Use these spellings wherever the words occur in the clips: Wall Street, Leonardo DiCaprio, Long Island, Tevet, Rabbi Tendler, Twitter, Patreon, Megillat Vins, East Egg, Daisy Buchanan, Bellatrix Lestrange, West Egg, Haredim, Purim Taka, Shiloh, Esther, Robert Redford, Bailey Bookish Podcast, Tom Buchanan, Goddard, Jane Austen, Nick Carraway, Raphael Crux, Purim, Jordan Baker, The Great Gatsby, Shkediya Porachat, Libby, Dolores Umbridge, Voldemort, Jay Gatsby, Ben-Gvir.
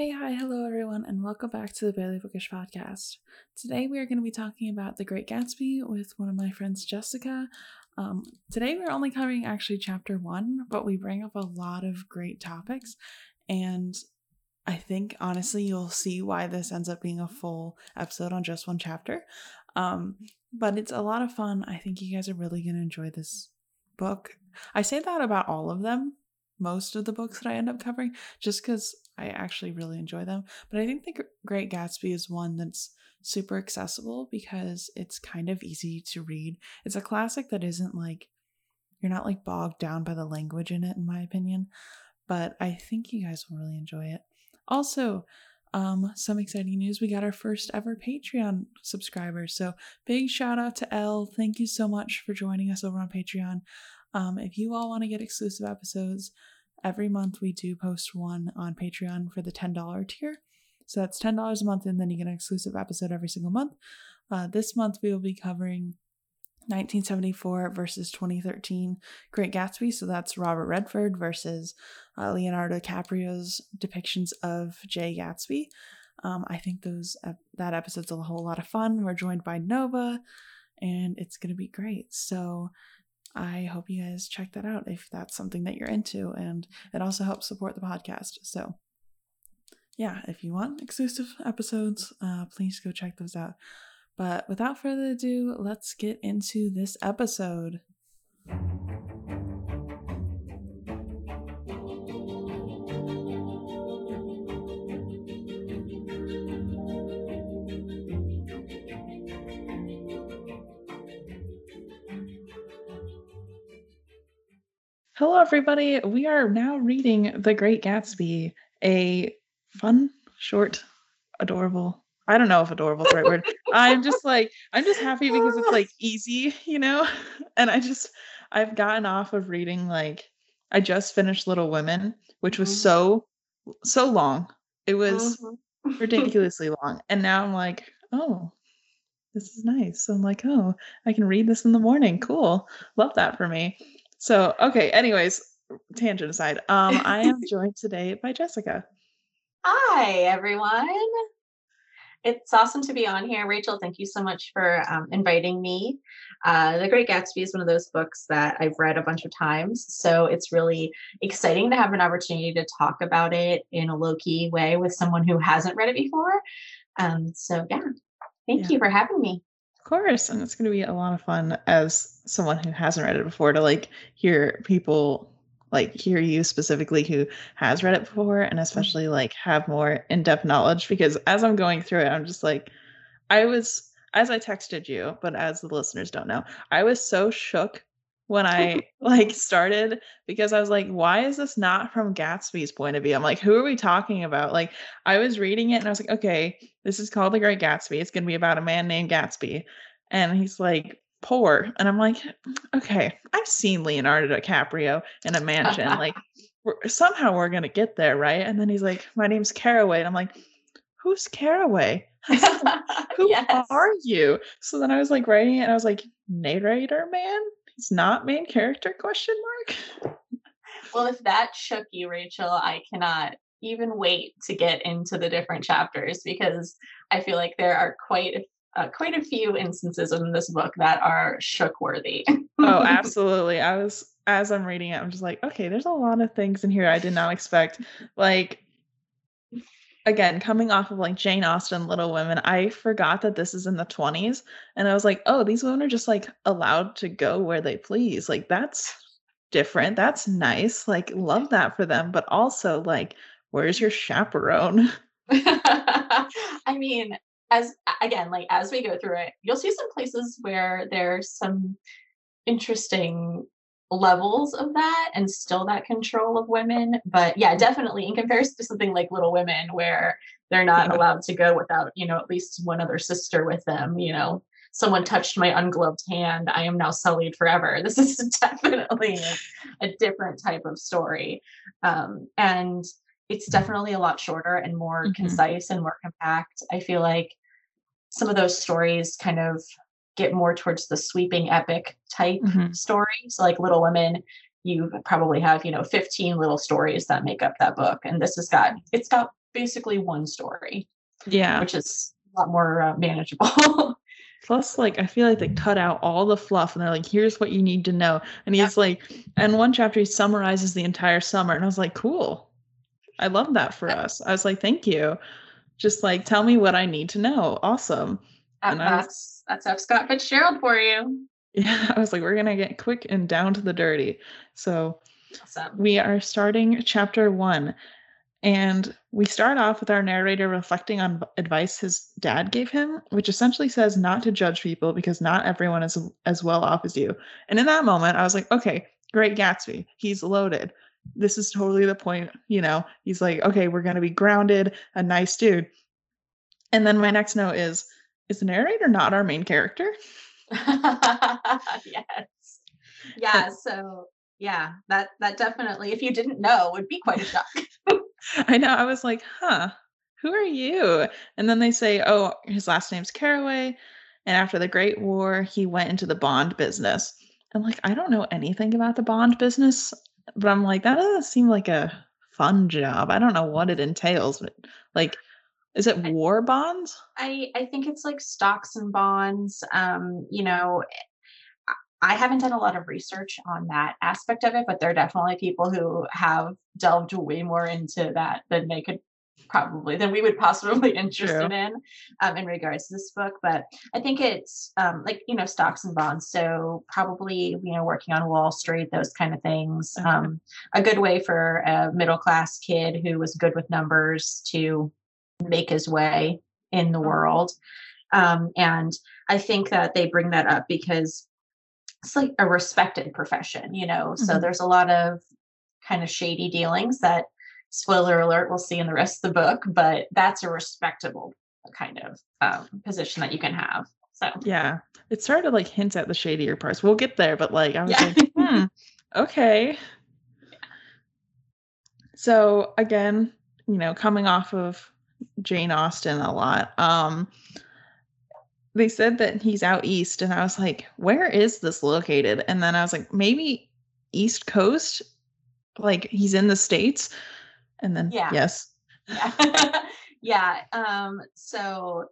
Hey, hi, hello everyone, and welcome back to the Bailey Bookish Podcast. Today we are going to be talking about The Great Gatsby with one of my friends, Jessica. Today we're only covering actually chapter one, but we bring up a lot of great topics, and I think honestly you'll see why this ends up being a full episode on just one chapter. But it's a lot of fun. I think you guys are really going to enjoy this book. I say that about all of them, most of the books that I end up covering, just because I actually really enjoy them. But I think The Great Gatsby is one that's super accessible because it's kind of easy to read. It's a classic that isn't like, you're not like bogged down by the language in it, in my opinion. But I think you guys will really enjoy it. Also, some exciting news. We got our first ever Patreon subscriber. So big shout out to Elle. Thank you so much for joining us over on Patreon. If you all want to get exclusive episodes, every month we do post one on Patreon for the $10 tier. So that's $10 a month, and then you get an exclusive episode every single month. This month we will be covering 1974 versus 2013 Great Gatsby. So that's Robert Redford versus Leonardo DiCaprio's depictions of Jay Gatsby. I think that episode's a whole lot of fun. We're joined by Nova, and it's going to be great. So I hope you guys check that out if that's something that you're into, and it also helps support the podcast. So yeah, if you want exclusive episodes, please go check those out. But without further ado, let's get into this episode. Hello, everybody. We are now reading The Great Gatsby, a fun, short, adorable. I don't know if adorable is the right word. I'm just happy because it's like easy, you know, and I've gotten off of reading, like, I just finished Little Women, which was so long. It was ridiculously long. And now I'm like, oh, this is nice. I'm like, oh, I can read this in the morning. Cool. Love that for me. So, okay, anyways, tangent aside, I am joined today by Jessica. Hi, everyone. It's awesome to be on here. Rachel, thank you so much for inviting me. The Great Gatsby is one of those books that I've read a bunch of times, so it's really exciting to have an opportunity to talk about it in a low-key way with someone who hasn't read it before. Thank you for having me. Of course, and it's going to be a lot of fun as someone who hasn't read it before to like hear people, like hear you specifically who has read it before, and especially like have more in-depth knowledge, because as I'm going through it, I'm just like, as I texted you, but as the listeners don't know, I was so shook when I like started, because I was like, why is this not from Gatsby's point of view? I'm like, who are we talking about? Like, I was reading it and I was like, okay, this is called The Great Gatsby. It's going to be about a man named Gatsby. And he's like, poor. And I'm like, okay, I've seen Leonardo DiCaprio in a mansion. Like, somehow we're going to get there, right? And then he's like, my name's Carraway. And I'm like, who's Carraway? Who are you? So then I was like writing it and I was like, narrator man? It's not main character question mark. Well, if that shook you, Rachel, I cannot even wait to get into the different chapters, because I feel like there are quite a few instances in this book that are shook worthy. Oh, absolutely. As I'm reading it, I'm just like, okay, there's a lot of things in here I did not expect. Like, again, coming off of like Jane Austen, Little Women, I forgot that this is in the 1920s, and I was like, oh, these women are just like allowed to go where they please. Like, that's different. That's nice. Like, love that for them. But also, like, where's your chaperone? I mean, as we go through it, you'll see some places where there's some interesting levels of that and still that control of women, but yeah, definitely in comparison to something like Little Women, where they're not allowed to go without, you know, at least one other sister with them. You know, someone touched my ungloved hand, I am now sullied forever. This is definitely a different type of story, and it's definitely a lot shorter and more concise and more compact. I feel like some of those stories kind of get more towards the sweeping epic type story. So like Little Women, you probably have, you know, 15 little stories that make up that book. And this has got, it's got basically one story. Yeah. Which is a lot more manageable. Plus, like, I feel like they cut out all the fluff and they're like, here's what you need to know. And he's like, and one chapter, he summarizes the entire summer. And I was like, cool. I love that for us. I was like, thank you. Just like, tell me what I need to know. Awesome. That's F. Scott Fitzgerald for you. Yeah. I was like, we're going to get quick and down to the dirty. So awesome. We are starting chapter 1. And we start off with our narrator reflecting on advice his dad gave him, which essentially says not to judge people because not everyone is as well off as you. And in that moment, I was like, okay, Great Gatsby. He's loaded. This is totally the point. You know, he's like, okay, we're going to be grounded, a nice dude. And then my next note is the narrator not our main character? Yes. Yeah. So yeah, that definitely, if you didn't know, would be quite a shock. I know. I was like, huh, who are you? And then they say, oh, his last name's Carraway. And after the Great War, he went into the bond business. I'm like, I don't know anything about the bond business, but I'm like, that doesn't seem like a fun job. I don't know what it entails, but like, is it war bonds? I think it's like stocks and bonds. You know, I haven't done a lot of research on that aspect of it, but there are definitely people who have delved way more into that than we would possibly be interested in regards to this book. But I think it's like, you know, stocks and bonds. So probably, you know, working on Wall Street, those kind of things. Okay. A good way for a middle-class kid who was good with numbers to make his way in the world. And I think that they bring that up because it's like a respected profession, you know, so there's a lot of kind of shady dealings that, spoiler alert, we'll see in the rest of the book, but that's a respectable kind of position that you can have. So yeah, it started to like hint at the shadier parts. We'll get there, but like I was like, okay. Yeah. So again, you know, coming off of Jane Austen a lot, they said that he's out east, and I was like, where is this located? And then I was like, maybe East Coast, like he's in the States. And then, yes. Yeah. Yeah. So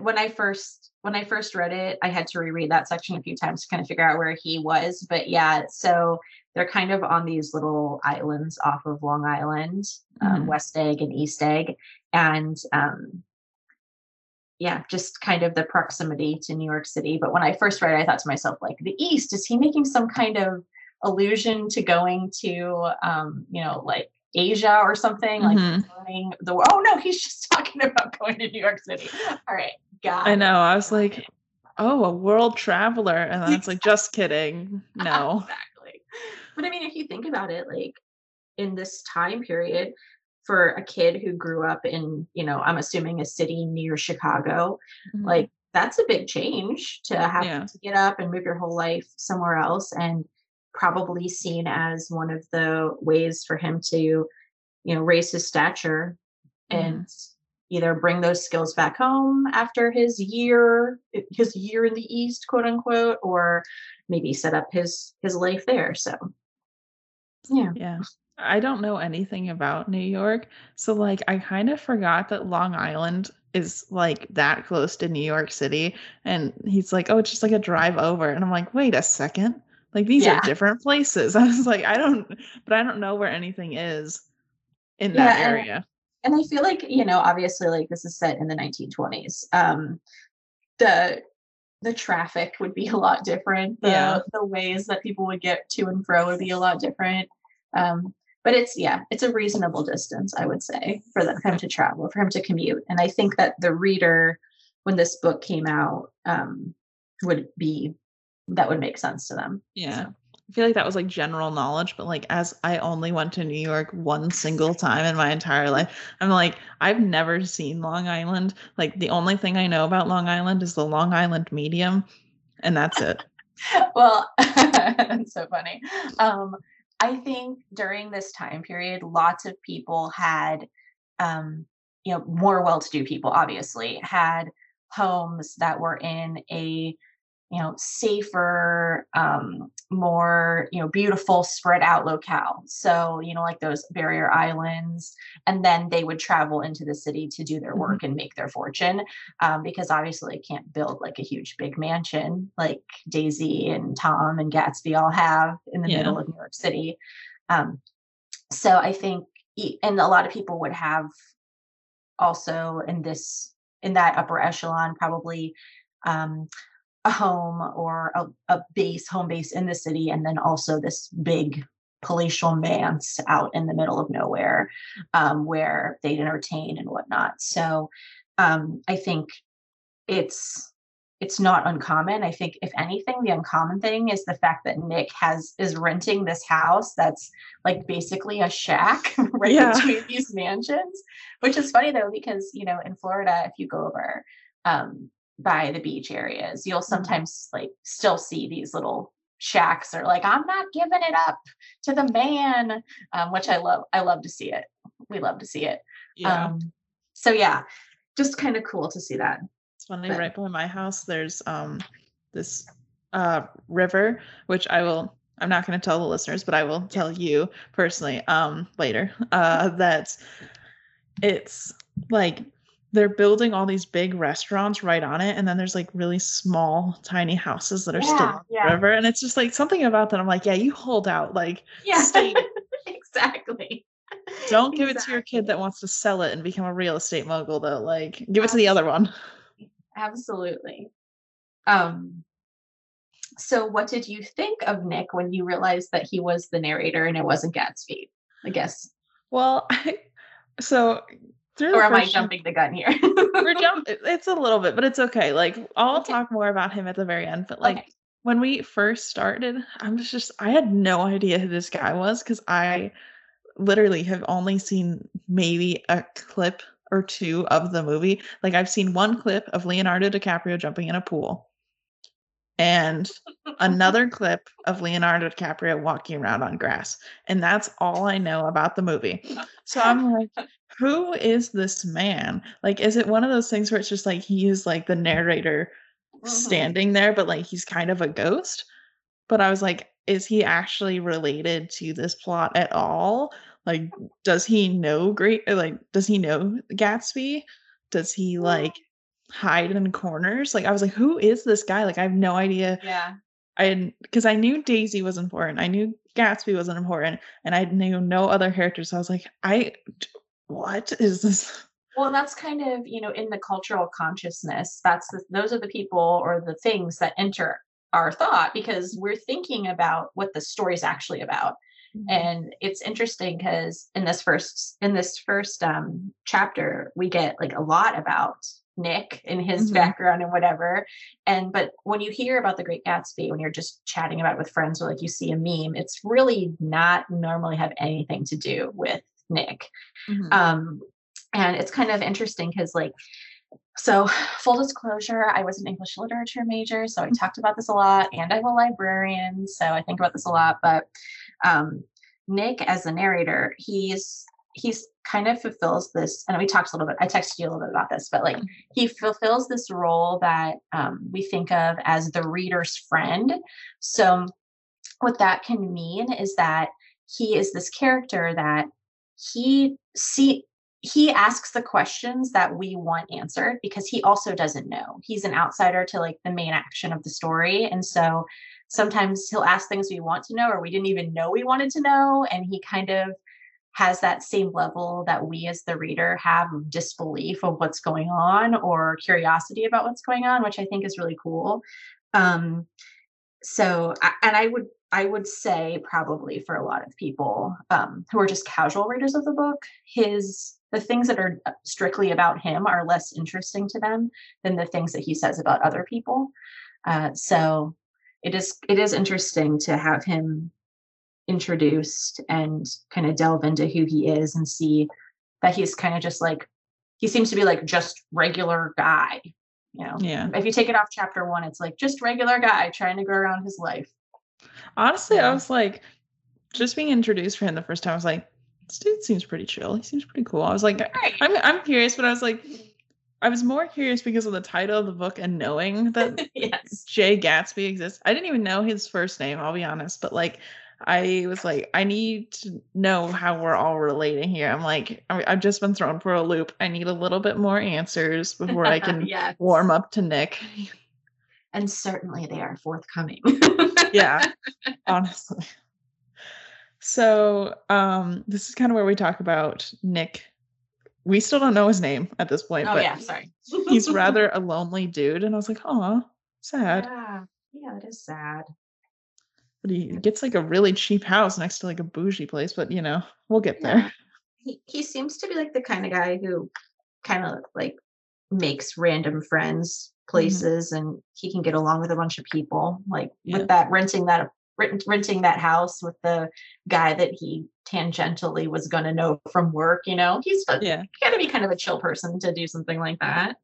when I first read it, I had to reread that section a few times to kind of figure out where he was, but yeah. So they're kind of on these little islands off of Long Island, West Egg and East Egg. And, yeah, just kind of the proximity to New York City. But when I first read it, I thought to myself, like, the East, is he making some kind of allusion to going to, you know, like Asia or something? Like, learning the world. Oh, no, he's just talking about going to New York City. All right, got it. I know. I was like, oh, a world traveler. And I was like, just kidding. No. Exactly. But I mean, if you think about it, like, in this time period, for a kid who grew up in, you know, I'm assuming a city near Chicago, like that's a big change to have to get up and move your whole life somewhere else, and probably seen as one of the ways for him to, you know, raise his stature and either bring those skills back home after his year in the East, quote unquote, or maybe set up his life there. So, yeah. Yeah. I don't know anything about New York. So like, I kind of forgot that Long Island is like that close to New York City. And he's like, oh, it's just like a drive over. And I'm like, wait a second. Like these are different places. I was like, I don't know where anything is in that area. And I feel like, you know, obviously like this is set in the 1920s. The traffic would be a lot different. The ways that people would get to and fro would be a lot different. But it's a reasonable distance, I would say, for him to commute. And I think that the reader, when this book came out, would make sense to them. Yeah. So. I feel like that was like general knowledge, but like, as I only went to New York one single time in my entire life, I'm like, I've never seen Long Island. Like the only thing I know about Long Island is the Long Island Medium, and that's it. Well, that's so funny. I think during this time period, lots of people had, you know, more well-to-do people obviously had homes that were in a you know, safer, more, you know, beautiful spread out locale. So, you know, like those barrier islands, and then they would travel into the city to do their work and make their fortune. Because obviously they can't build like a huge big mansion like Daisy and Tom and Gatsby all have in the middle of New York City. So I think, and a lot of people would have also in this, in that upper echelon, probably, a home or a base, home base in the city, and then also this big palatial manse out in the middle of nowhere, where they'd entertain and whatnot. So I think it's not uncommon. I think if anything, the uncommon thing is the fact that Nick is renting this house that's like basically a shack right between these mansions, which is funny though, because, you know, in Florida, if you go over by the beach areas, you'll sometimes like still see these little shacks or like, I'm not giving it up to the man, which I love. I love to see it. We love to see it. Yeah. So yeah, just kind of cool to see that. It's funny, right by my house, there's this river, which I'm not going to tell the listeners, but I will tell you personally later that it's like, they're building all these big restaurants right on it. And then there's like really small, tiny houses that are still on the river. And it's just like something about that. I'm like, yeah, you hold out. Like, stay. Exactly. Don't give it to your kid that wants to sell it and become a real estate mogul though. Like, give it to the other one. Absolutely. So what did you think of Nick when you realized that he was the narrator and it wasn't Gatsby, I guess? Well, or am I jumping the gun here? It's a little bit, but it's okay. Like, I'll talk more about him at the very end. But like when we first started, I'm just I had no idea who this guy was, because I literally have only seen maybe a clip or two of the movie. Like, I've seen one clip of Leonardo DiCaprio jumping in a pool and another clip of Leonardo DiCaprio walking around on grass. And that's all I know about the movie. So I'm like, who is this man? Like, is it one of those things where it's just like, he is like the narrator standing there, but like, he's kind of a ghost? But I was like, is he actually related to this plot at all? Like, does he know does he know Gatsby? Does he like hide in corners? Like, I was like, who is this guy? Like, I have no idea. Yeah. Because I knew Daisy was important. I knew Gatsby wasn't important, and I knew no other characters. So I was like, what is this? Well, that's kind of, you know, in the cultural consciousness, those are the people or the things that enter our thought, because we're thinking about what the story's actually about. Mm-hmm. And it's interesting because in this first chapter, we get like a lot about Nick and his background and whatever. But when you hear about The Great Gatsby, when you're just chatting about it with friends, or like you see a meme, it's really not normally have anything to do with Nick. And it's kind of interesting because, like, so full disclosure, I was an English literature major, so I talked about this a lot, and I'm a librarian, so I think about this a lot. But Nick, as the narrator, he's kind of fulfills this, and we talked a little bit, I texted you a little bit about this, but like, he fulfills this role that we think of as the reader's friend. So what that can mean is that he is this character that he asks the questions that we want answered, because he also doesn't know. He's an outsider to like the main action of the story. And so sometimes he'll ask things we want to know, or we didn't even know we wanted to know. And he kind of has that same level that we as the reader have of disbelief of what's going on, or curiosity about what's going on, which I think is really cool. I would say probably for a lot of people who are just casual readers of the book, the things that are strictly about him are less interesting to them than the things that he says about other people. So it is interesting to have him introduced and kind of delve into who he is and see that he's kind of just like, he seems to be like just regular guy, you know? Yeah. If you take it off chapter 1, it's like just regular guy trying to go around his life. Honestly, yeah. I was like, just being introduced for him the first time, I was like, this dude seems pretty chill. He seems pretty cool. I was like, right. I'm curious, but I was like, I was more curious because of the title of the book and knowing that yes. Jay Gatsby exists. I didn't even know his first name, I'll be honest. But like, I was like, I need to know how we're all relating here. I'm like, I've just been thrown for a loop. I need a little bit more answers before I can yes. warm up to Nick. And certainly they are forthcoming. Yeah, honestly. So this is kind of where we talk about Nick. We still don't know his name at this point. Oh, but yeah, sorry. He's rather a lonely dude. And I was like, aw, sad. Yeah, it is sad. But he gets like a really cheap house next to like a bougie place. But, you know, we'll get there. He seems to be like the kind of guy who kind of like makes random friends, places, mm-hmm. and he can get along with a bunch of people. Like with that, renting that house with the guy that he tangentially was going to know from work. You know, he's got to be kind of a chill person to do something like that.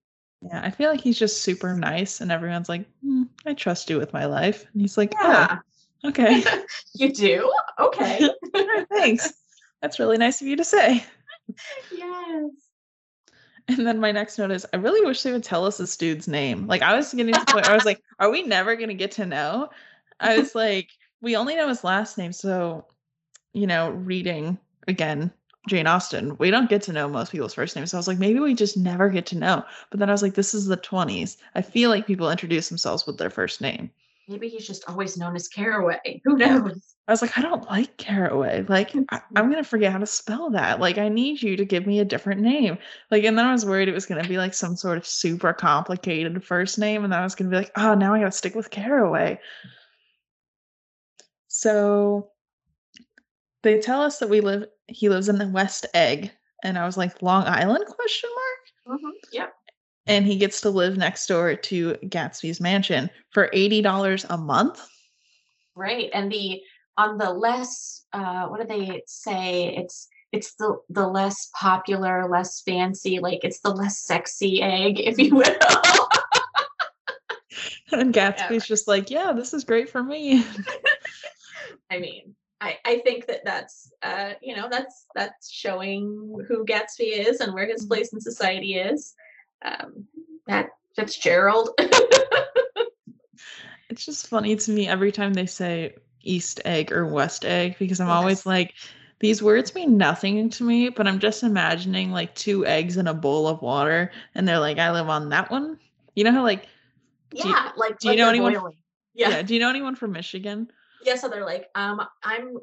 Yeah, I feel like he's just super nice, and everyone's like, I trust you with my life. And he's like, yeah. Oh, okay. You do? Okay. Thanks. That's really nice of you to say. Yes. And then my next note is, I really wish they would tell us this dude's name. Like, I was getting to the point where I was like, are we never going to get to know? I was like, we only know his last name. So, you know, reading again, Jane Austen, we don't get to know most people's first names. So I was like, maybe we just never get to know. But then I was like, this is the 20s. I feel like people introduce themselves with their first name. Maybe he's just always known as Carraway. Who knows? I was like, I don't like Carraway. Like, I'm going to forget how to spell that. Like, I need you to give me a different name. Like, and then I was worried it was going to be like some sort of super complicated first name. And then I was going to be like, oh, now I got to stick with Carraway. So they tell us that he lives in the West Egg. And I was like, Long Island, question mark? Mm-hmm. Yep. And he gets to live next door to Gatsby's mansion for $80 a month. Right. And on the less, what do they say? It's the less popular, less fancy, like it's the less sexy egg, if you will. And Gatsby's just like, yeah, this is great for me. I mean, I think that's, you know, that's showing who Gatsby is and where his place in society is. That Fitzgerald. It's just funny to me every time they say East Egg or West Egg, because I'm always like, these words mean nothing to me, but I'm just imagining like two eggs in a bowl of water, and they're like, I live on that one. You know how like, do you know anyone? Yeah, do you know anyone from Michigan? Yeah, so they're like, I'm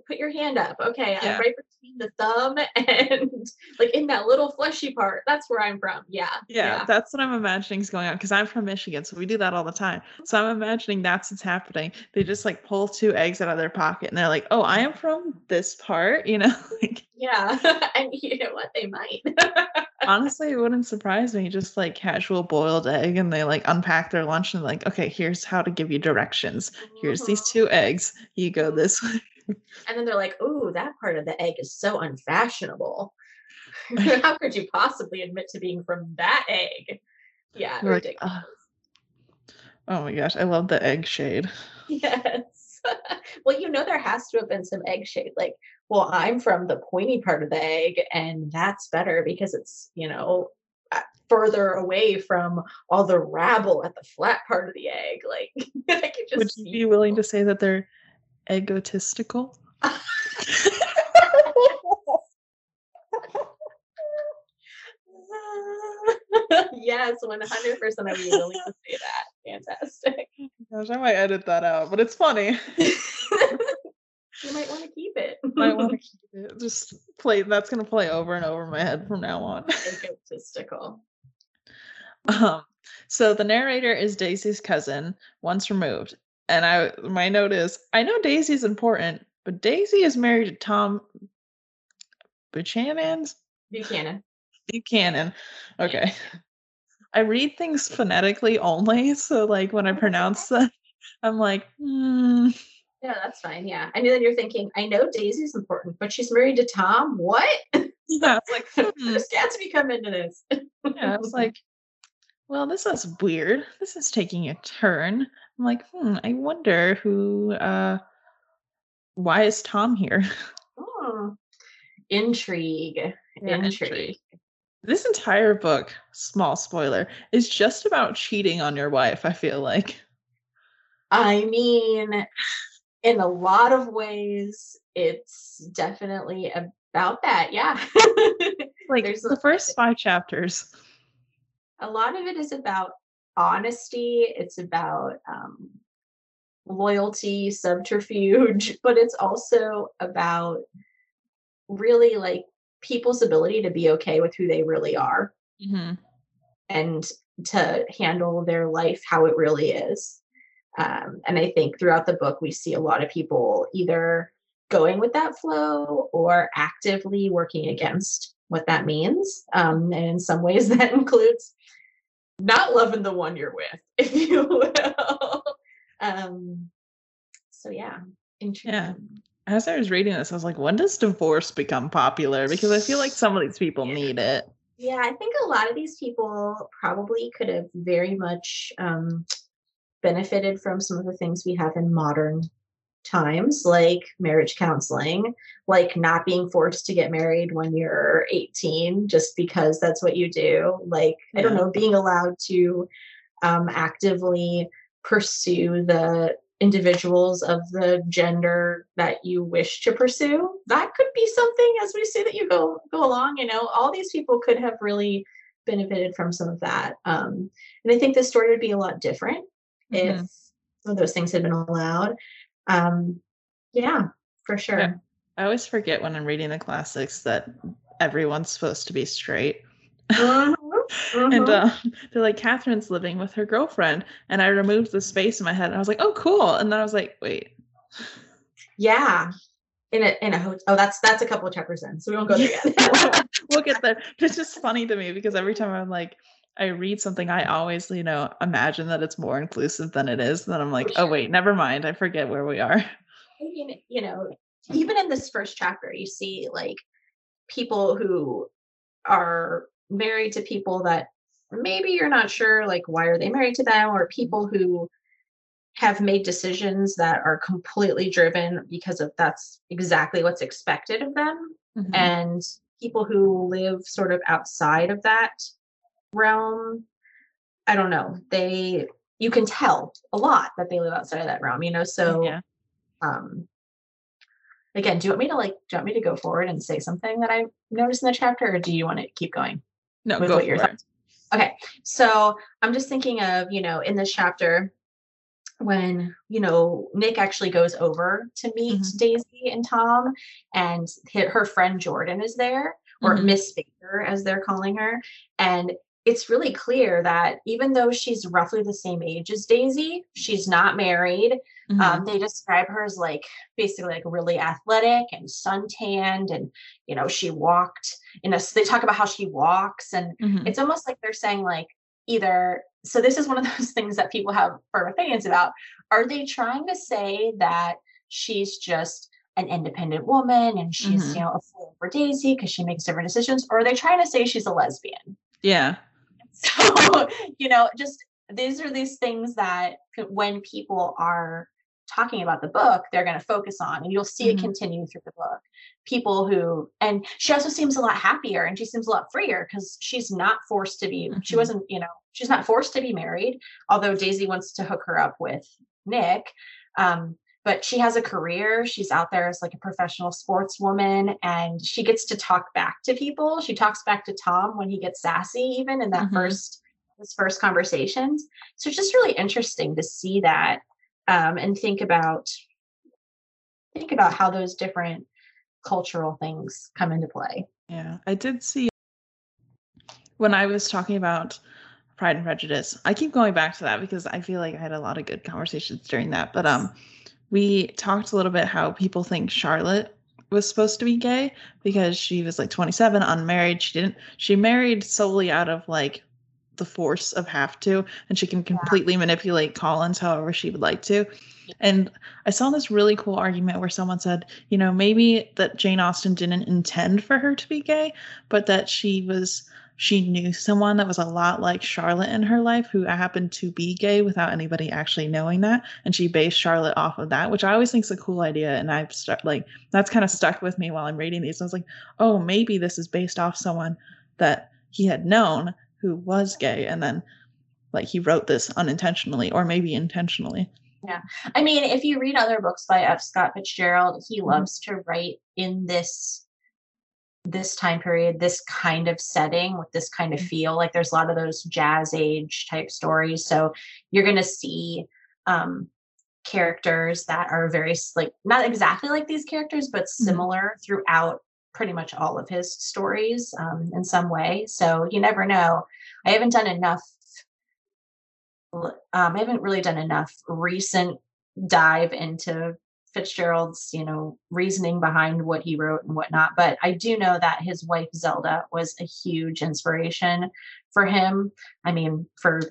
put your hand up. Okay, yeah. I'm right between the thumb and like in that little fleshy part. That's where I'm from. Yeah. That's what I'm imagining is going on because I'm from Michigan, so we do that all the time. So I'm imagining that's what's happening. They just like pull two eggs out of their pocket and they're like, oh, I am from this part, you know? Like, yeah, and you know what? They might. Honestly, it wouldn't surprise me. Just like casual boiled egg, and they like unpack their lunch and like, okay, here's how to give you directions. Here's these two eggs. You go this way. And then they're like, "Oh, that part of the egg is so unfashionable. How could you possibly admit to being from that egg?" Yeah, ridiculous. Like, oh my gosh, I love the egg shade. Yes. Well, you know, there has to have been some egg shade. Like, well, I'm from the pointy part of the egg, and that's better because it's, you know, further away from all the rabble at the flat part of the egg. Like, I could just. Would you be willing to say that they're egotistical? Yes, 100%. I would be willing to say that. Fantastic. Gosh, I might edit that out, but it's funny. You might want to keep it. Might want to keep it. Just play. That's gonna play over and over in my head from now on. Egotistical. So the narrator is Daisy's cousin, once removed. And my note is, I know Daisy's important, but Daisy is married to Tom Buchanan. Okay. Yeah. I read things phonetically only, so like when I pronounce that, I'm like, Yeah, that's fine. Yeah. I knew that you're thinking, I know Daisy's important, but she's married to Tom. What? Yeah. I was like, there's Gatsby come into this. Yeah, I was like, well, this is weird. This is taking a turn. I'm like, I wonder who, why is Tom here? Oh, intrigue. This entire book, small spoiler, is just about cheating on your wife, I feel like. I mean, in a lot of ways, it's definitely about that, yeah. Like, there's the first 5 chapters. A lot of it is about honesty. It's about loyalty, subterfuge, but it's also about really, like, people's ability to be okay with who they really are, mm-hmm. and to handle their life how it really is. And I think throughout the book, we see a lot of people either going with that flow or actively working against what that means. And in some ways that includes not loving the one you're with, if you will. So yeah. Interesting. Yeah. As I was reading this, I was like, when does divorce become popular? Because I feel like some of these people need it. Yeah, I think a lot of these people probably could have very much benefited from some of the things we have in modern times, like marriage counseling, like not being forced to get married when you're 18 just because that's what you do. Like, I don't know, being allowed to actively pursue the individuals of the gender that you wish to pursue. That could be something as we see that you go along, you know, all these people could have really benefited from some of that. And I think this story would be a lot different if some of those things had been allowed. Yeah, for sure. Yeah. I always forget when I'm reading the classics that everyone's supposed to be straight. And they're like, Catherine's living with her girlfriend, and I removed the space in my head, and I was like, oh, cool. And then I was like, wait. Yeah. In a hotel. Oh, that's a couple of chapters in, so we won't go there yet. We'll get there. It's just funny to me because every time I'm like, I read something, I always, you know, imagine that it's more inclusive than it is. And then I'm like, oh, wait, never mind. I forget where we are. I mean, you know, even in this first chapter, you see like people who are married to people that maybe you're not sure, like, why are they married to them, or people who have made decisions that are completely driven because of that's exactly what's expected of them. Mm-hmm. And people who live sort of outside of that realm, I don't know, you can tell a lot that they live outside of that realm, you know, so yeah. Again, do you want me to go forward and say something that I noticed in the chapter, or do you want to keep going? No, go for it. Okay, so I'm just thinking of, you know, in this chapter when, you know, Nick actually goes over to meet mm-hmm. Daisy and Tom, and her friend Jordan is there, or mm-hmm. Miss Baker as they're calling her, and it's really clear that even though she's roughly the same age as Daisy, she's not married. Mm-hmm. They describe her as like basically like really athletic and suntanned, and, you know, she walked in this, they talk about how she walks, and mm-hmm. it's almost like they're saying like either. So this is one of those things that people have firm opinions about. Are they trying to say that she's just an independent woman and she's, mm-hmm. you know, a fool for Daisy because she makes different decisions? Or are they trying to say she's a lesbian? Yeah. So, you know, just these are these things that when people are talking about the book, they're going to focus on, and you'll see mm-hmm. it continue through the book. People who, and she also seems a lot happier, and she seems a lot freer because she's not forced to be, mm-hmm. she wasn't, you know, she's not forced to be married, although Daisy wants to hook her up with Nick. But she has a career. She's out there as like a professional sportswoman, and she gets to talk back to people. She talks back to Tom when he gets sassy, even in that mm-hmm. his first conversations. So it's just really interesting to see that and think about how those different cultural things come into play. Yeah, I did see when I was talking about Pride and Prejudice. I keep going back to that because I feel like I had a lot of good conversations during that, but we talked a little bit how people think Charlotte was supposed to be gay because she was like 27, unmarried. She married solely out of like the force of have to, and she can completely manipulate Collins however she would like to. And I saw this really cool argument where someone said, you know, maybe that Jane Austen didn't intend for her to be gay, but that she knew someone that was a lot like Charlotte in her life who happened to be gay without anybody actually knowing that. And she based Charlotte off of that, which I always think is a cool idea. And I've that's kind of stuck with me while I'm reading these. I was like, oh, maybe this is based off someone that he had known who was gay, and then like he wrote this unintentionally or maybe intentionally. Yeah. I mean, if you read other books by F. Scott Fitzgerald, he loves to write in this time period, this kind of setting with this kind of feel. Like there's a lot of those jazz age type stories. So you're going to see characters that are very like, not exactly like these characters, but similar throughout pretty much all of his stories in some way. So you never know. I haven't really done enough recent dive into Fitzgerald's, reasoning behind what he wrote and whatnot. But I do know that his wife, Zelda, was a huge inspiration for him. I mean, for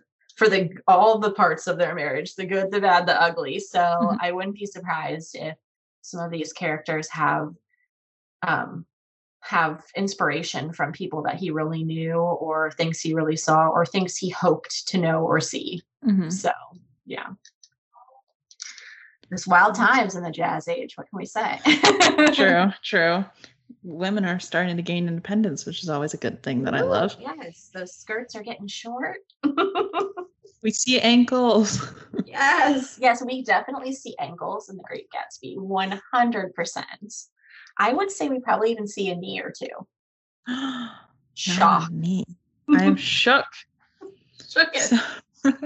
all the parts of their marriage, the good, the bad, the ugly. So I wouldn't be surprised if some of these characters have inspiration from people that he really knew or things he really saw or things he hoped to know or see. So, yeah. There's wild times in the jazz age. What can we say? True. Women are starting to gain independence, which is always a good thing that I love. Yes. Those skirts are getting short. We see ankles. Yes. We definitely see ankles in The Great Gatsby. 100%. I would say we probably even see a knee or two. Shock. I'm shook. Shook it.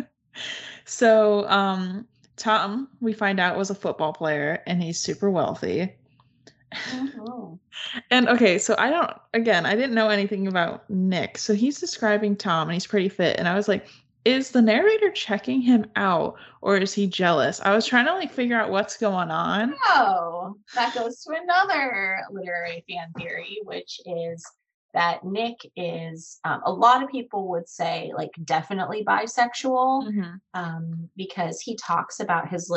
So, Tom, we find out, was a football player, and he's super wealthy. Oh. And okay, so I didn't know anything about Nick. So he's describing Tom, and he's pretty fit. And I was like, is the narrator checking him out, or is he jealous? I was trying to figure out what's going on. Oh, that goes to another literary fan theory, which is that Nick is, a lot of people would say definitely bisexual, because he talks about his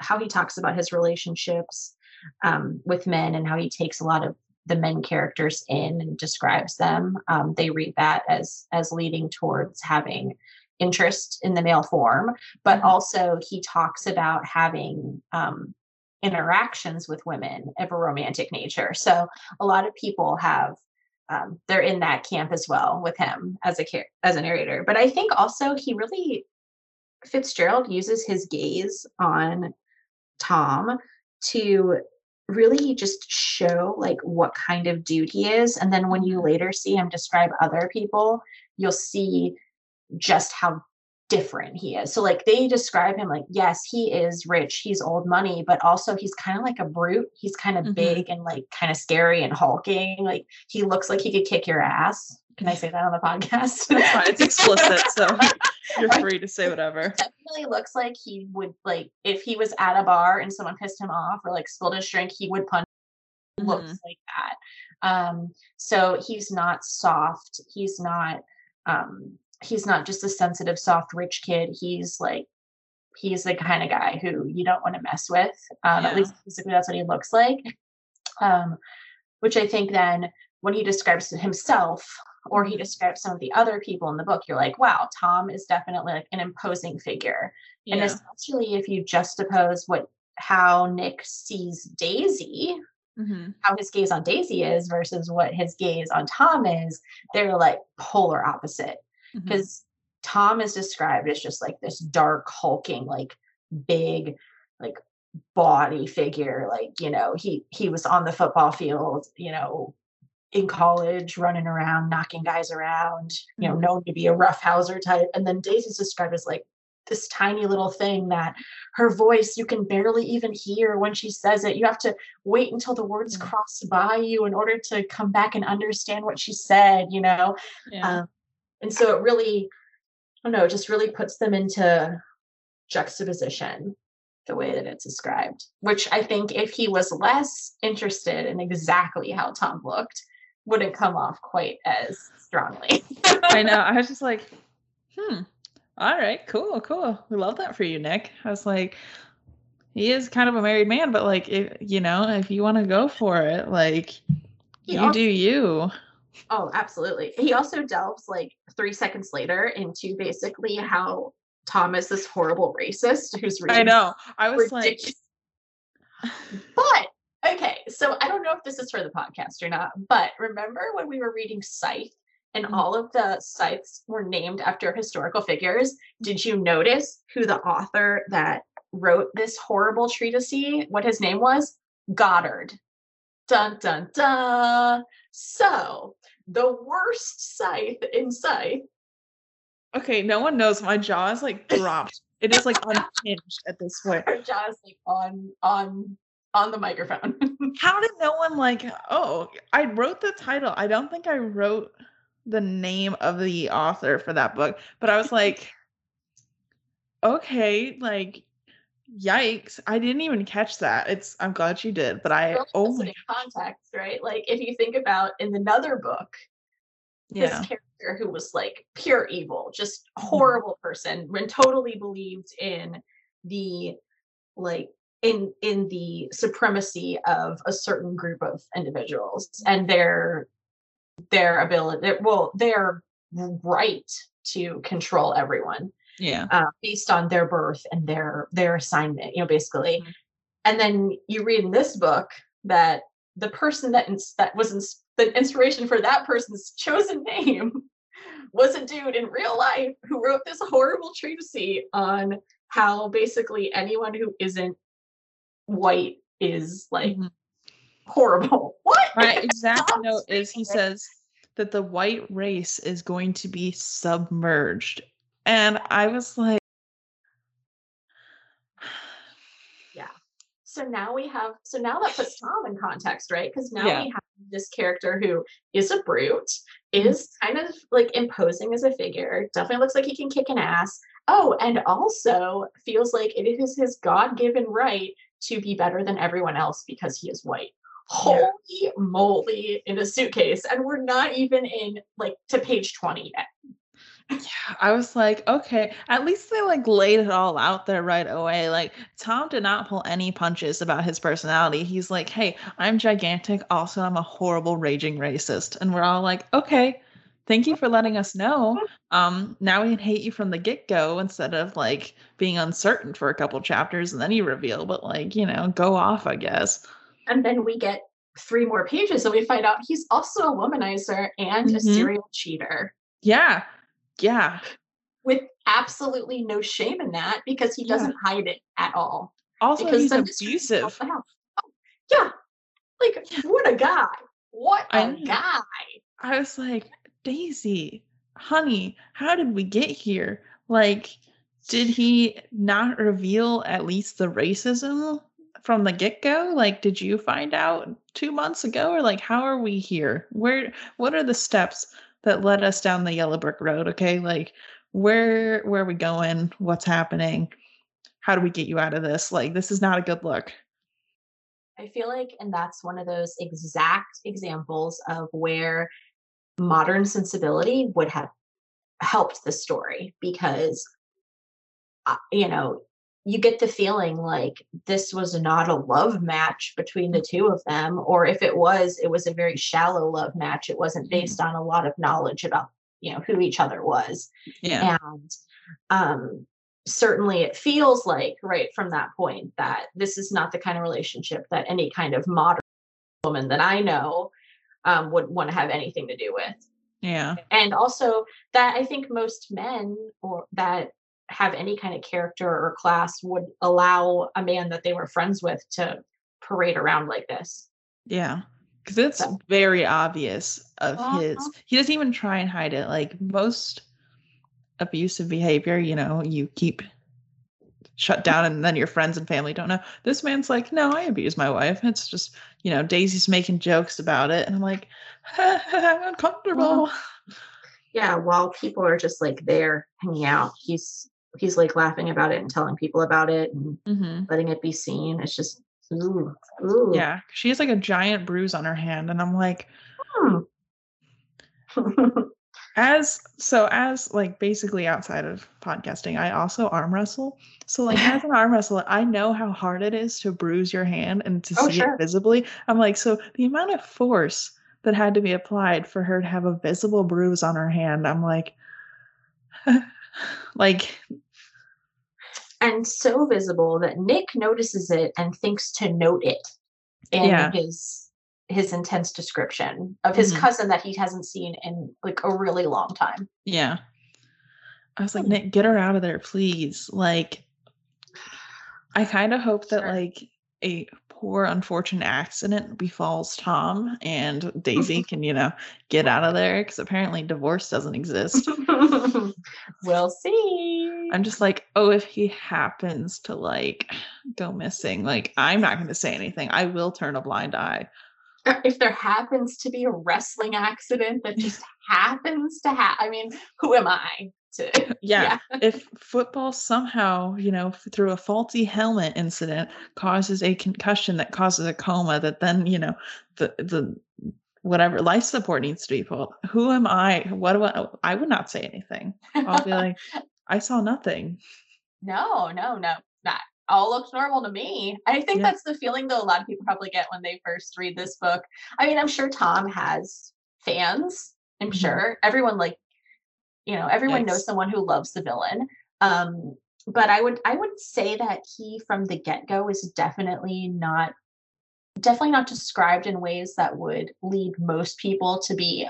how he talks about his relationships with men and how he takes a lot of the men characters in and describes them. They read that as leading towards having interest in the male form, but also he talks about having interactions with women of a romantic nature. So a lot of people have, they're in that camp as well with him as a narrator. But I think also Fitzgerald uses his gaze on Tom to really just show what kind of dude he is. And then when you later see him describe other people, you'll see just how different he is. So they describe him yes, he is rich, he's old money, but also he's kind of a brute. He's kind of big and kind of scary and hulking. He looks like he could kick your ass. Can I say that on the podcast? That's fine. It's explicit, so you're free to say whatever. It definitely looks like he would, if he was at a bar and someone pissed him off or spilled his drink, he would punch. Looks like that. So he's not soft. He's not just a sensitive, soft, rich kid. He's the kind of guy who you don't want to mess with. At least physically, that's what he looks like. Which I think then when he describes himself, or he describes some of the other people in the book, you're wow, Tom is definitely an imposing figure. Yeah. And especially if you juxtapose how Nick sees Daisy, how his gaze on Daisy is versus what his gaze on Tom is, they're polar opposite. Because Tom is described as just this dark, hulking, big, body figure. He was on the football field, in college, running around, knocking guys around, known to be a roughhouser type. And then Daisy's described as this tiny little thing that her voice, you can barely even hear when she says it. You have to wait until the words cross by you in order to come back and understand what she said, and so it really, just really puts them into juxtaposition the way that it's described, which I think if he was less interested in exactly how Tom looked, wouldn't come off quite as strongly. I know. I was just all right, cool. We love that for you, Nick. I was he is kind of a married man, but if you want to go for it, do you. Oh, absolutely. He also delves 3 seconds later into basically how Tom is this horrible racist who's really, I know, I was ridiculous. But okay, so I don't know if this is for the podcast or not, but remember when we were reading Scythe and all of the Scythes were named after historical figures. Did you notice who the author that wrote this horrible treatise, what his name was? Goddard. Dun, dun, dun. So, the worst Scythe in Scythe. Okay, no one knows. My jaw is like dropped. It is like unhinged at this point. Her jaw is like on the microphone. How did no one I wrote the title. I don't think I wrote the name of the author for that book, but I was like, okay, like, yikes. I didn't even catch that. I'm glad she did, but I only context, right? Like, if you think about in another book, this character who was like pure evil, just horrible person, and totally believed in the in the supremacy of a certain group of individuals and their ability, their right to control everyone, based on their birth and their assignment, basically. Mm-hmm. And then you read in this book that the person that was the inspiration for that person's chosen name was a dude in real life who wrote this horrible treatise on how basically anyone who isn't white is like horrible. What? My exact note is he says that the white race is going to be submerged. And I was like, yeah. So now that puts Tom in context, right? Because now we have this character who is a brute, is kind of like imposing as a figure, definitely looks like he can kick an ass. Oh, and also feels like it is his God-given right to be better than everyone else because he is white. Holy moly, in a suitcase. And we're not even in to page 20 yet. Yeah, I was like, okay, at least they laid it all out there right away. Like, Tom did not pull any punches about his personality. He's like, hey, I'm gigantic. Also, I'm a horrible, raging racist. And we're all like, okay, thank you for letting us know. Now we can hate you from the get-go instead of being uncertain for a couple chapters and then you reveal, but go off, I guess. And then we get 3 more pages and we find out he's also a womanizer and a serial cheater. Yeah. Yeah. With absolutely no shame in that, because he doesn't hide it at all. Also, he's abusive. Yeah. What a guy. What a guy. I was like, Daisy, honey, how did we get here? Did he not reveal at least the racism from the get-go? Did you find out 2 months ago? Or how are we here? What are the steps that led us down the yellow brick road? Okay. Where are we going? What's happening? How do we get you out of this? This is not a good look. I feel and that's one of those exact examples of where modern sensibility would have helped the story, because, you get the feeling this was not a love match between the two of them, or if it was, it was a very shallow love match. It wasn't based on a lot of knowledge about, who each other was. Yeah. And certainly it feels right from that point that this is not the kind of relationship that any kind of modern woman that I know would want to have anything to do with. Yeah. And also that I think most men or that have any kind of character or class would allow a man that they were friends with to parade around like this. Yeah. Because it's very obvious of his. He doesn't even try and hide it. Most abusive behavior, you keep shut down and then your friends and family don't know. This man's like, no, I abuse my wife. It's just, Daisy's making jokes about it. And I'm like, I'm uncomfortable. Yeah. While people are just there hanging out, he's laughing about it and telling people about it and letting it be seen. It's just, ooh. Yeah. She has a giant bruise on her hand. And I'm like, basically outside of podcasting, I also arm wrestle. So as an arm wrestler, I know how hard it is to bruise your hand and to see it visibly. I'm like, so the amount of force that had to be applied for her to have a visible bruise on her hand. I'm like, and so visible that Nick notices it and thinks to note it in his his intense description of his cousin that he hasn't seen in like a really long time. Yeah. I was like, Nick, get her out of there, please. Like, I kind of hope that like a poor unfortunate accident befalls Tom and Daisy can, you know, get out of there, because apparently divorce doesn't exist. We'll see. I'm just like, oh, if he happens to like go missing, like I'm not going to say anything. I will turn a blind eye. If there happens to be a wrestling accident that just happens to happen, I mean, who am I to? Yeah. If football somehow, you know, through a faulty helmet incident causes a concussion that causes a coma that then, you know, the whatever life support needs to be pulled. Who am I? What do I would not say anything. I'll be like, I saw nothing. No. Not. All looks normal to me. I think that's the feeling though a lot of people probably get when they first read this book. I mean, I'm sure Tom has fans. I'm sure everyone, like, you know, everyone knows someone who loves the villain. But I would say that he from the get-go is definitely not described in ways that would lead most people to be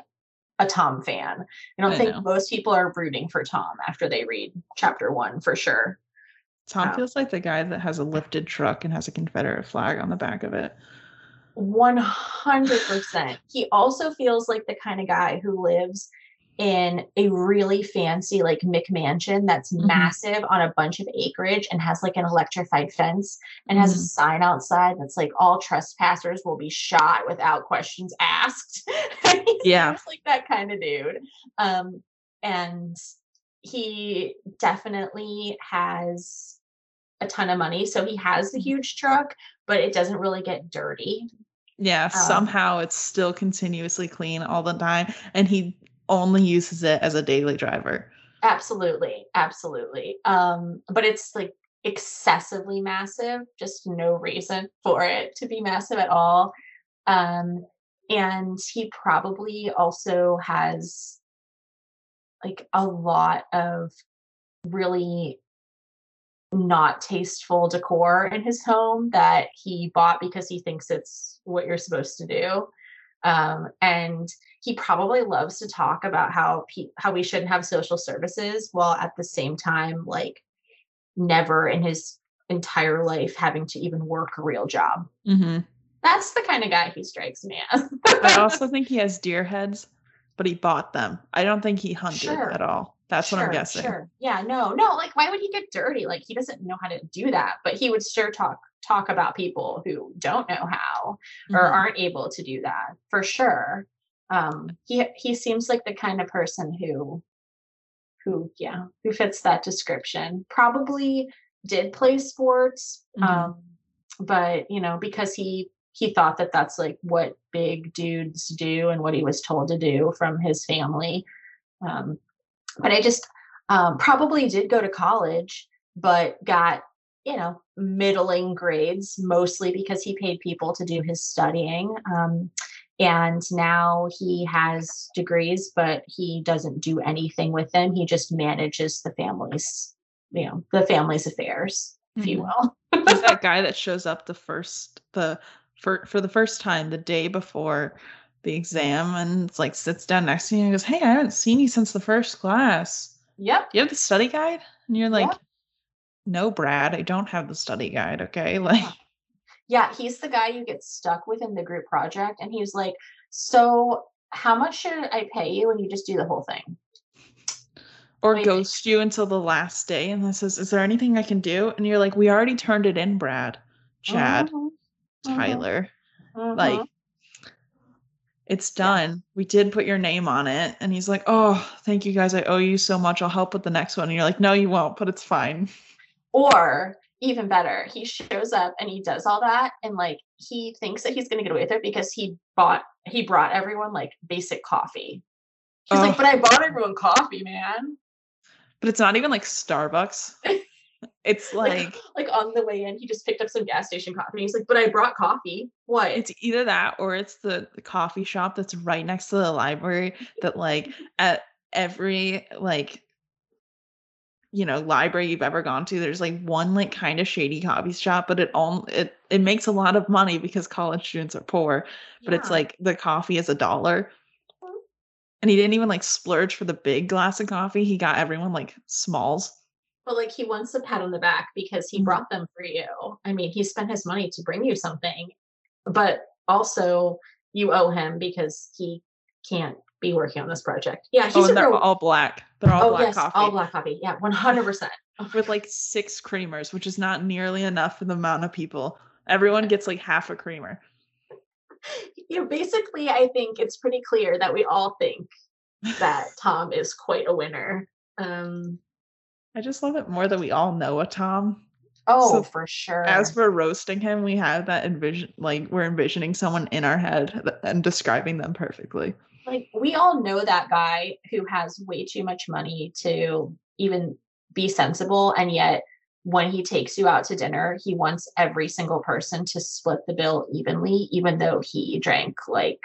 a Tom fan. I think most people are rooting for Tom after they read chapter one for sure. Tom feels like the guy that has a lifted truck and has a Confederate flag on the back of it. 100%. He also feels like the kind of guy who lives in a really fancy, like, McMansion that's massive on a bunch of acreage and has, like, an electrified fence and has a sign outside that's, like, all trespassers will be shot without questions asked. He's like that kind of dude. And he definitely has a ton of money, so he has the huge truck, but it doesn't really get dirty. Somehow it's still continuously clean all the time, and he only uses it as a daily driver. Absolutely. But it's like excessively massive, just no reason for it to be massive at all. And he probably also has like a lot of really not tasteful decor in his home that he bought because he thinks it's what you're supposed to do. And he probably loves to talk about how we shouldn't have social services, while at the same time, like, never in his entire life having to even work a real job. That's the kind of guy he strikes me as. I also think he has deer heads, but he bought them. I don't think he hunted at all. That's what I'm guessing. Yeah, no. Like, why would he get dirty? Like, he doesn't know how to do that, but he would sure talk about people who don't know how or aren't able to do that for sure. He seems like the kind of person who fits that description. Probably did play sports. But, you know, because he thought that that's like what big dudes do and what he was told to do from his family. But I just probably did go to college, but got, you know, middling grades, mostly because he paid people to do his studying. And now he has degrees, but he doesn't do anything with them. He just manages the family's, you know, the family's affairs, if you will. He's that guy that shows up for the first time the day before the exam, and it's like sits down next to you and goes, "Hey, I haven't seen you since the first class. Yep. You have the study guide?" And you're like, "No, Brad, I don't have the study guide." Okay. Like, yeah, he's the guy you get stuck with in the group project. And he's like, "So how much should I pay you?" And you just do the whole thing. Or ghost you until the last day and then says, "Is there anything I can do?" And you're like, "We already turned it in, Brad, Chad, Tyler." Like, it's done. We did put your name on it. And he's like, "Oh, thank you guys. I owe you so much. I'll help with the next one." And you're like, "No, you won't, but it's fine." Or even better, he shows up and he does all that. And like, he thinks that he's going to get away with it because he brought everyone like basic coffee. He's like, "But I bought everyone coffee, man." But it's not even like Starbucks. It's like on the way in, he just picked up some gas station coffee. And he's like, "But I brought coffee." What? It's either that or it's the coffee shop that's right next to the library that, like, at every, like, you know, library you've ever gone to, there's like one like kind of shady coffee shop, but it makes a lot of money because college students are poor, but it's like the coffee is $1. And he didn't even like splurge for the big glass of coffee. He got everyone like smalls. But like he wants a pat on the back because he brought them for you. I mean, he spent his money to bring you something, but also you owe him because he can't be working on this project. Yeah, he's they're all black. They're all black coffee. All black coffee. Yeah, 100%. With like 6 creamers, which is not nearly enough for the amount of people. Everyone gets like half a creamer. You know, basically, I think it's pretty clear that we all think that Tom is quite a winner. I just love it more that we all know a Tom. Oh, so for sure. As we're roasting him, we have that envision, like we're envisioning someone in our head and describing them perfectly. Like we all know that guy who has way too much money to even be sensible. And yet when he takes you out to dinner, he wants every single person to split the bill evenly, even though he drank like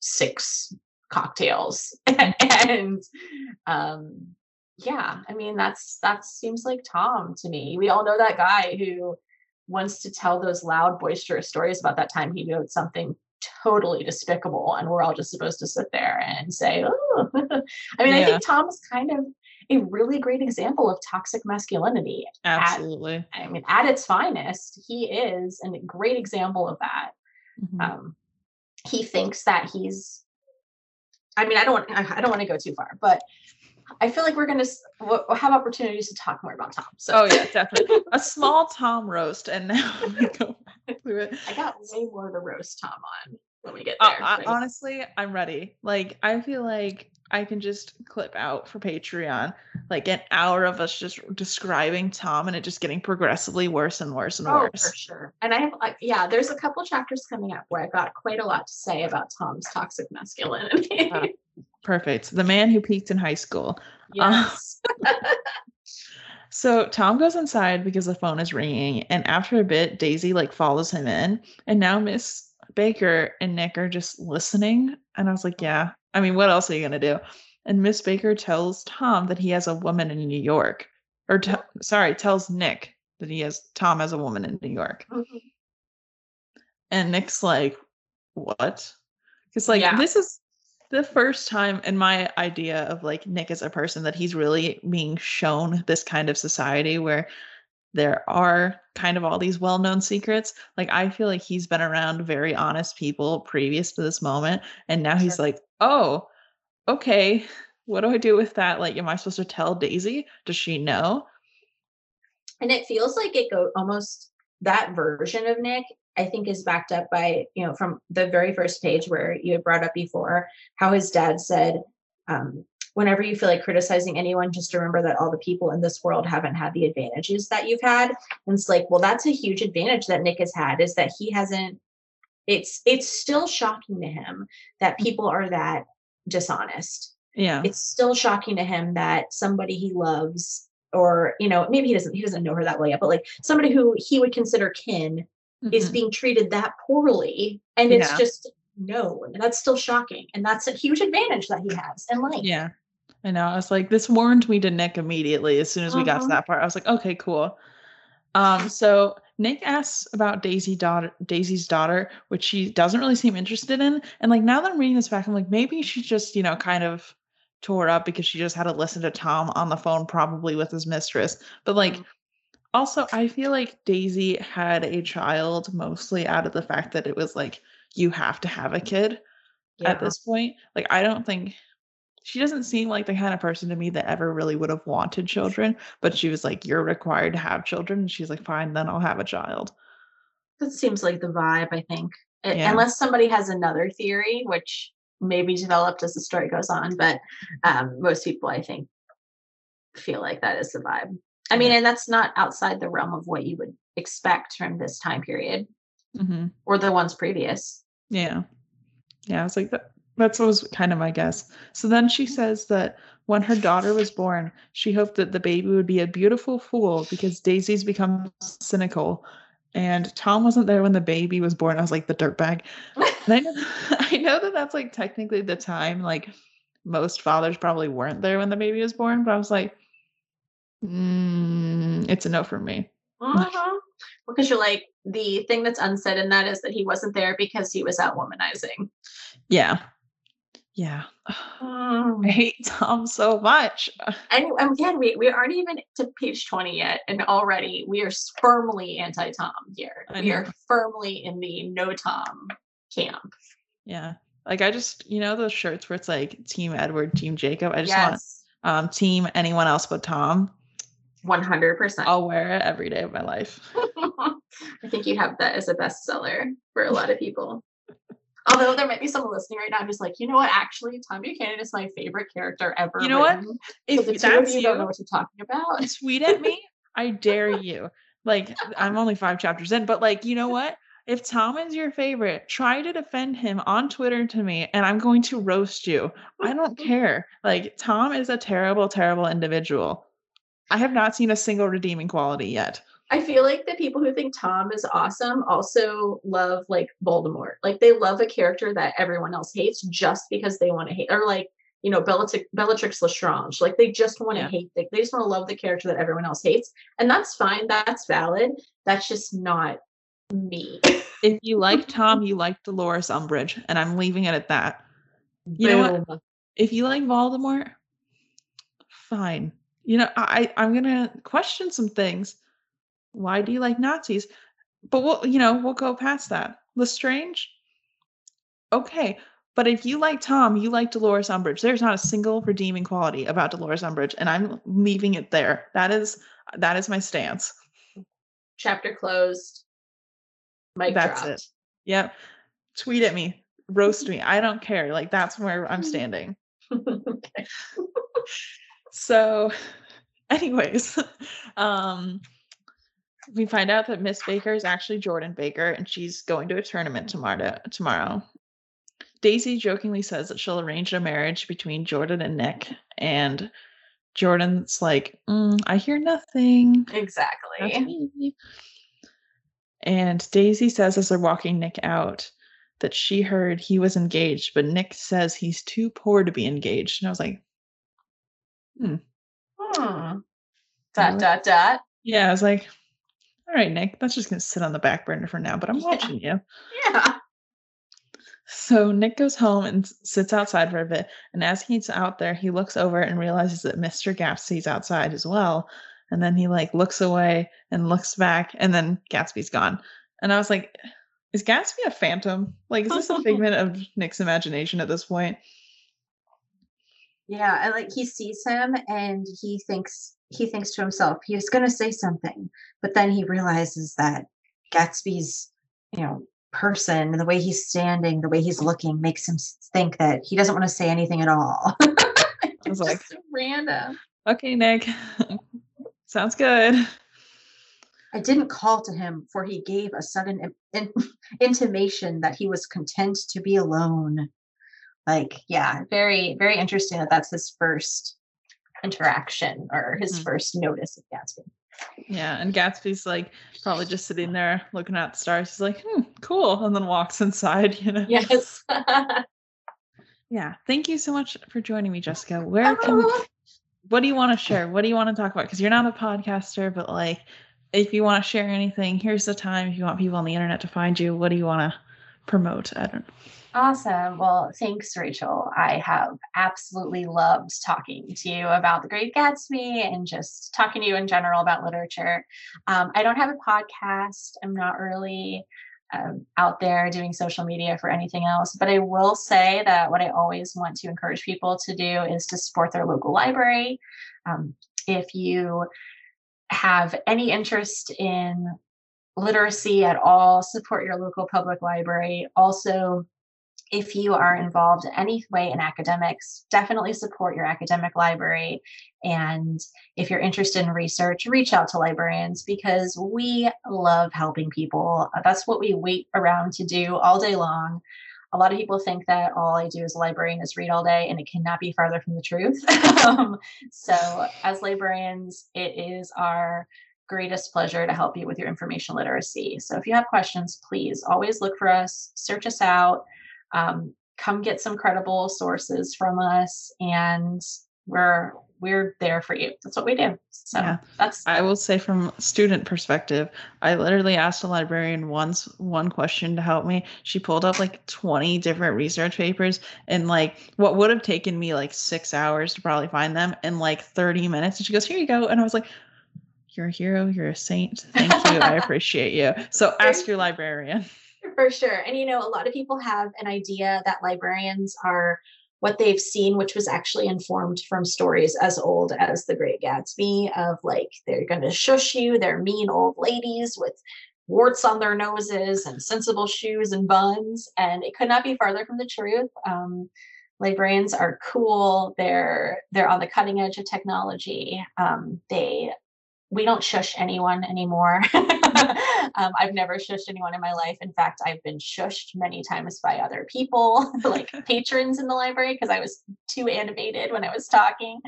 6 cocktails. And yeah, I mean, that seems like Tom to me. We all know that guy who wants to tell those loud, boisterous stories about that time he wrote something totally despicable, and we're all just supposed to sit there and say, oh. I mean, yeah. I think Tom's kind of a really great example of toxic masculinity. Absolutely. At its finest, he is a great example of that. Mm-hmm. He thinks that he's, I don't want to go too far, but I feel like we'll have opportunities to talk more about Tom. So. Oh yeah, definitely. A small Tom roast, and now we go back to it. I got way more to roast Tom on when we get there. Honestly, I'm ready. Like, I feel like I can just clip out for Patreon, like an hour of us just describing Tom and it just getting progressively worse and worse and worse. For sure. And I have, there's a couple chapters coming up where I've got quite a lot to say about Tom's toxic masculinity. Perfect. The man who peaked in high school. Yes. So Tom goes inside because the phone is ringing. And after a bit, Daisy like follows him in. And now Miss Baker and Nick are just listening. And I was like, yeah, I mean, what else are you going to do? And Miss Baker tells Tom that he has a woman in New York. Or tells Nick that Tom has a woman in New York. Mm-hmm. And Nick's like, what? It's like, This is the first time in my idea of like Nick as a person that he's really being shown this kind of society where there are kind of all these well-known secrets. Like, I feel like he's been around very honest people previous to this moment. And now he's like, oh, okay. What do I do with that? Like, am I supposed to tell Daisy? Does she know? And it feels like it goes almost that version of Nick, I think, is backed up by, you know, from the very first page where you had brought up before how his dad said, whenever you feel like criticizing anyone, just remember that all the people in this world haven't had the advantages that you've had. And it's like, well, that's a huge advantage that Nick has had, is that he hasn't, it's still shocking to him that people are that dishonest. Yeah. It's still shocking to him that somebody he loves, or, you know, maybe he doesn't know her that well yet, but like somebody who he would consider kin is being treated that poorly, and it's just no, and that's still shocking, and that's a huge advantage that he has in life. Yeah, I know. I was like, this warmed me to Nick immediately as soon as we got to that part. I was like, okay, cool. So Nick asks about Daisy's daughter, which she doesn't really seem interested in, and like now that I'm reading this back, I'm like, maybe she just, you know, kind of tore up because she just had to listen to Tom on the phone, probably with his mistress, but like. Mm-hmm. Also, I feel like Daisy had a child mostly out of the fact that it was like, you have to have a kid at this point. Like, I don't think, she doesn't seem like the kind of person to me that ever really would have wanted children, but she was like, you're required to have children. And she's like, fine, then I'll have a child. That seems like the vibe, I think. Unless somebody has another theory, which may be developed as the story goes on, but most people, I think, feel like that is the vibe. I mean, and that's not outside the realm of what you would expect from this time period or the ones previous. Yeah. Yeah. I was like, that's what was kind of my guess. So then she says that when her daughter was born, she hoped that the baby would be a beautiful fool because Daisy's become cynical. And Tom wasn't there when the baby was born. I was like, the dirtbag. I know that that's like technically the time, like most fathers probably weren't there when the baby was born, but I was like, It's a no for me. Mm-hmm. Because you're like, the thing that's unsaid in that is that he wasn't there because he was out womanizing. Yeah. Yeah. I hate Tom so much. And again, we aren't even to page 20 yet. And already we are firmly anti-Tom here. We are firmly in the no Tom camp. Yeah. Like, I just, you know, those shirts where it's like Team Edward, Team Jacob. I just want Team anyone else but Tom. 100%. I'll wear it every day of my life. I think you have that as a bestseller for a lot of people. Although there might be someone listening right now who's like, you know what? Actually, Tom Buchanan is my favorite character ever. You know what? If the two of you don't know what you're talking about, tweet at me. I dare you. Like, I'm only 5 chapters in, but like, you know what? If Tom is your favorite, try to defend him on Twitter to me, and I'm going to roast you. I don't care. Like, Tom is a terrible, terrible individual. I have not seen a single redeeming quality yet. I feel like the people who think Tom is awesome also love, like, Voldemort. Like, they love a character that everyone else hates just because they want to hate. Or, like, you know, Bellatrix Lestrange. Like, they just want to hate. They just want to love the character that everyone else hates. And that's fine. That's valid. That's just not me. If you like Tom, you like Dolores Umbridge, and I'm leaving it at that. You know what? If you like Voldemort, fine. You know, I'm gonna question some things. Why do you like Nazis? But we'll go past that. Lestrange, okay. But if you like Tom, you like Dolores Umbridge. There's not a single redeeming quality about Dolores Umbridge, and I'm leaving it there. That is my stance. Chapter closed. Mic dropped. That's it. Yep. Tweet at me. Roast me. I don't care. Like, that's where I'm standing. Okay. So anyways, we find out that Miss Baker is actually Jordan Baker, and she's going to a tournament tomorrow. Daisy jokingly says that she'll arrange a marriage between Jordan and Nick, and Jordan's like, I hear nothing. Exactly. And Daisy says as they're walking Nick out that she heard he was engaged, but Nick says he's too poor to be engaged. And I was like, ... Yeah, I was like, all right, Nick, that's just going to sit on the back burner for now, but I'm watching you. Yeah. So Nick goes home and sits outside for a bit. And as he's out there, he looks over and realizes that Mr. Gatsby's outside as well. And then he like looks away and looks back, and then Gatsby's gone. And I was like, is Gatsby a phantom? Like, is this a figment of Nick's imagination at this point? Yeah, and like he sees him and he thinks to himself, he was going to say something, but then he realizes that Gatsby's, you know, person, the way he's standing, the way he's looking makes him think that he doesn't want to say anything at all. I was like, so random. Okay, Nick. Sounds good. I didn't call to him, for he gave a sudden intimation that he was content to be alone. Like, yeah, very, very interesting that that's his first interaction or his first notice of Gatsby. Yeah, and Gatsby's like probably just sitting there looking at the stars. He's like, cool, and then walks inside, you know? Yes. Yeah, thank you so much for joining me, Jessica. What do you want to share? What do you want to talk about? Because you're not a podcaster, but like, if you want to share anything, here's the time. If you want people on the internet to find you, what do you want to promote? I don't know. Awesome. Well, thanks, Rachel. I have absolutely loved talking to you about The Great Gatsby and just talking to you in general about literature. I don't have a podcast. I'm not really out there doing social media for anything else, but I will say that what I always want to encourage people to do is to support their local library. If you have any interest in literacy at all, support your local public library. Also, if you are involved in any way in academics, definitely support your academic library. And if you're interested in research, reach out to librarians, because we love helping people. That's what we wait around to do all day long. A lot of people think that all I do as a librarian is read all day, and it cannot be farther from the truth. So as librarians, it is our greatest pleasure to help you with your information literacy. So if you have questions, please always look for us, search us out. Come get some credible sources from us, and we're we're there for you. That's what we do. So yeah. I will say from student perspective, I literally asked a librarian once one question to help me. She pulled up like 20 different research papers and like what would have taken me like 6 hours to probably find them in like 30 minutes. And she goes, here you go. And I was like, you're a hero. You're a saint. Thank you. I appreciate you. So ask your librarian. For sure. And, you know, a lot of people have an idea that librarians are what they've seen, which was actually informed from stories as old as The Great Gatsby of like, they're going to shush you. They're mean old ladies with warts on their noses and sensible shoes and buns. And it could not be farther from the truth. Librarians are cool. They're on the cutting edge of technology. We don't shush anyone anymore. I've never shushed anyone in my life. In fact, I've been shushed many times by other people, like patrons in the library, because I was too animated when I was talking.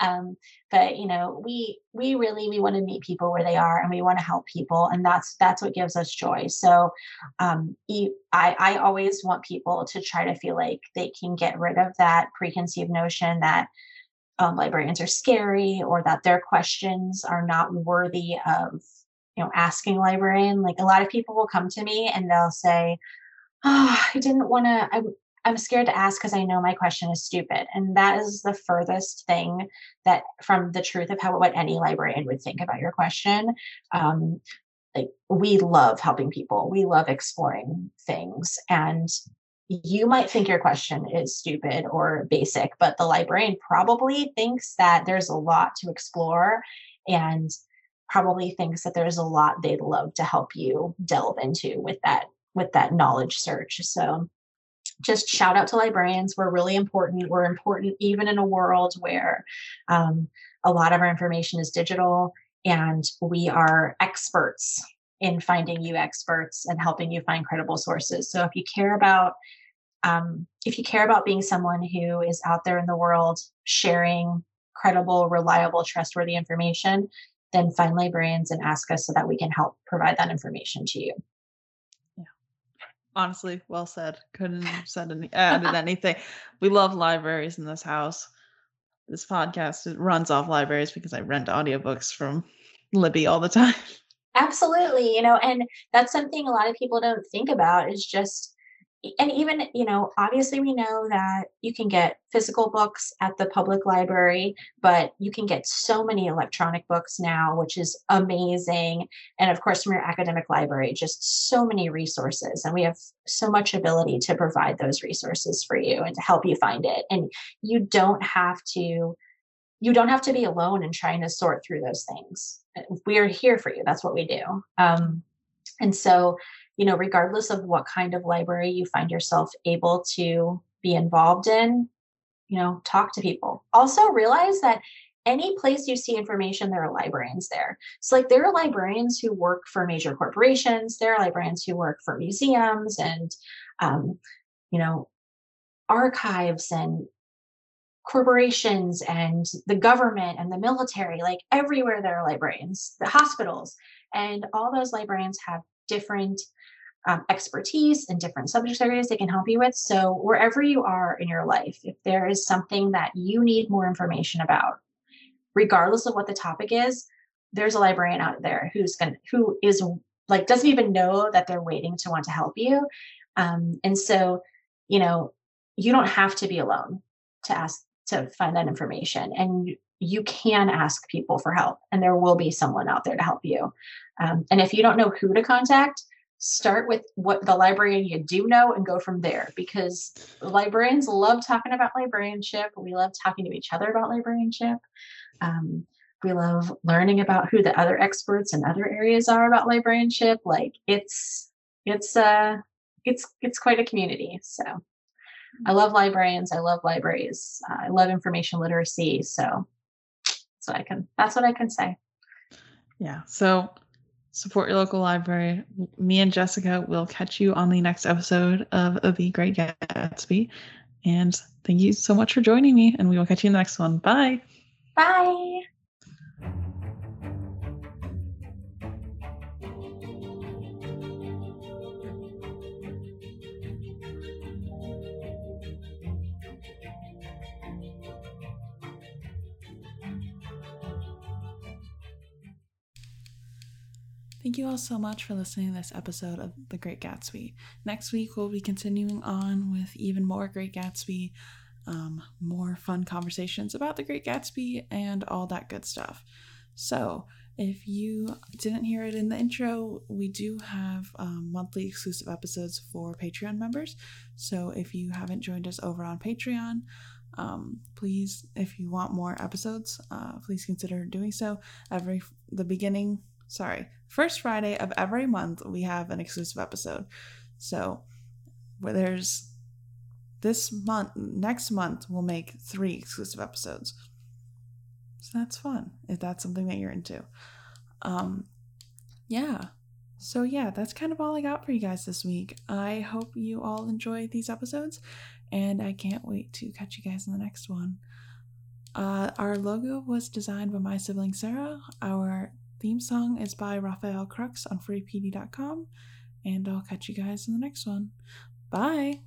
But you know, we want to meet people where they are, and we want to help people, and that's what gives us joy. So, I always want people to try to feel like they can get rid of that preconceived notion that librarians are scary or that their questions are not worthy of, you know, asking a librarian. Like a lot of people will come to me and they'll say, oh, I'm scared to ask because I know my question is stupid. And that is the furthest thing that from the truth of what any librarian would think about your question. Like we love helping people. We love exploring things, and you might think your question is stupid or basic, but the librarian probably thinks that there's a lot to explore and probably thinks that there's a lot they'd love to help you delve into with that knowledge search. So just shout out to librarians. We're really important. We're important even in a world where a lot of our information is digital, and we are experts in finding you experts and helping you find credible sources. So if you care about being someone who is out there in the world sharing credible, reliable, trustworthy information, then find librarians and ask us so that we can help provide that information to you. Yeah. Honestly, well said. Couldn't have added anything. We love libraries in this house. This podcast runs off libraries because I rent audiobooks from Libby all the time. Absolutely. You know, and that's something a lot of people don't think about is just, and even, you know, obviously we know that you can get physical books at the public library, but you can get so many electronic books now, which is amazing. And of course, from your academic library, just so many resources. And we have so much ability to provide those resources for you and to help you find it. And you don't have to be alone in trying to sort through those things. We are here for you. That's what we do. And so, you know, regardless of what kind of library you find yourself able to be involved in, you know, talk to people. Also realize that any place you see information, there are librarians there. It's like there are librarians who work for major corporations. There are librarians who work for museums and, you know, archives and corporations and the government and the military, like everywhere there are librarians, the hospitals, and all those librarians have different expertise and different subject areas they can help you with. So wherever you are in your life, if there is something that you need more information about, regardless of what the topic is, there's a librarian out there who is like, doesn't even know that they're waiting to want to help you. And so, you know, you don't have to be alone to find that information, and you can ask people for help, and there will be someone out there to help you. And if you don't know who to contact, start with what the librarian you do know and go from there, because librarians love talking about librarianship. We love talking to each other about librarianship. We love learning about who the other experts in other areas are about librarianship. Like it's quite a community. So I love librarians. I love libraries. I love information literacy. So that's what I can say. Yeah. So support your local library. Me and Jessica will catch you on the next episode of The Great Gatsby. And thank you so much for joining me. And we will catch you in the next one. Bye. Bye. Thank you all so much for listening to this episode of The Great Gatsby. Next week, we'll be continuing on with even more Great Gatsby, more fun conversations about The Great Gatsby and all that good stuff. So if you didn't hear it in the intro, we do have monthly exclusive episodes for Patreon members. So if you haven't joined us over on Patreon, please, if you want more episodes, please consider doing so. First Friday of every month, we have an exclusive episode. So where there's this month, next month, we'll make 3 exclusive episodes. So that's fun, if that's something that you're into. So yeah, that's kind of all I got for you guys this week. I hope you all enjoy these episodes, and I can't wait to catch you guys in the next one. Our logo was designed by my sibling Sarah. Our theme song is by Raphael Crux on FreePD.com, and I'll catch you guys in the next one. Bye!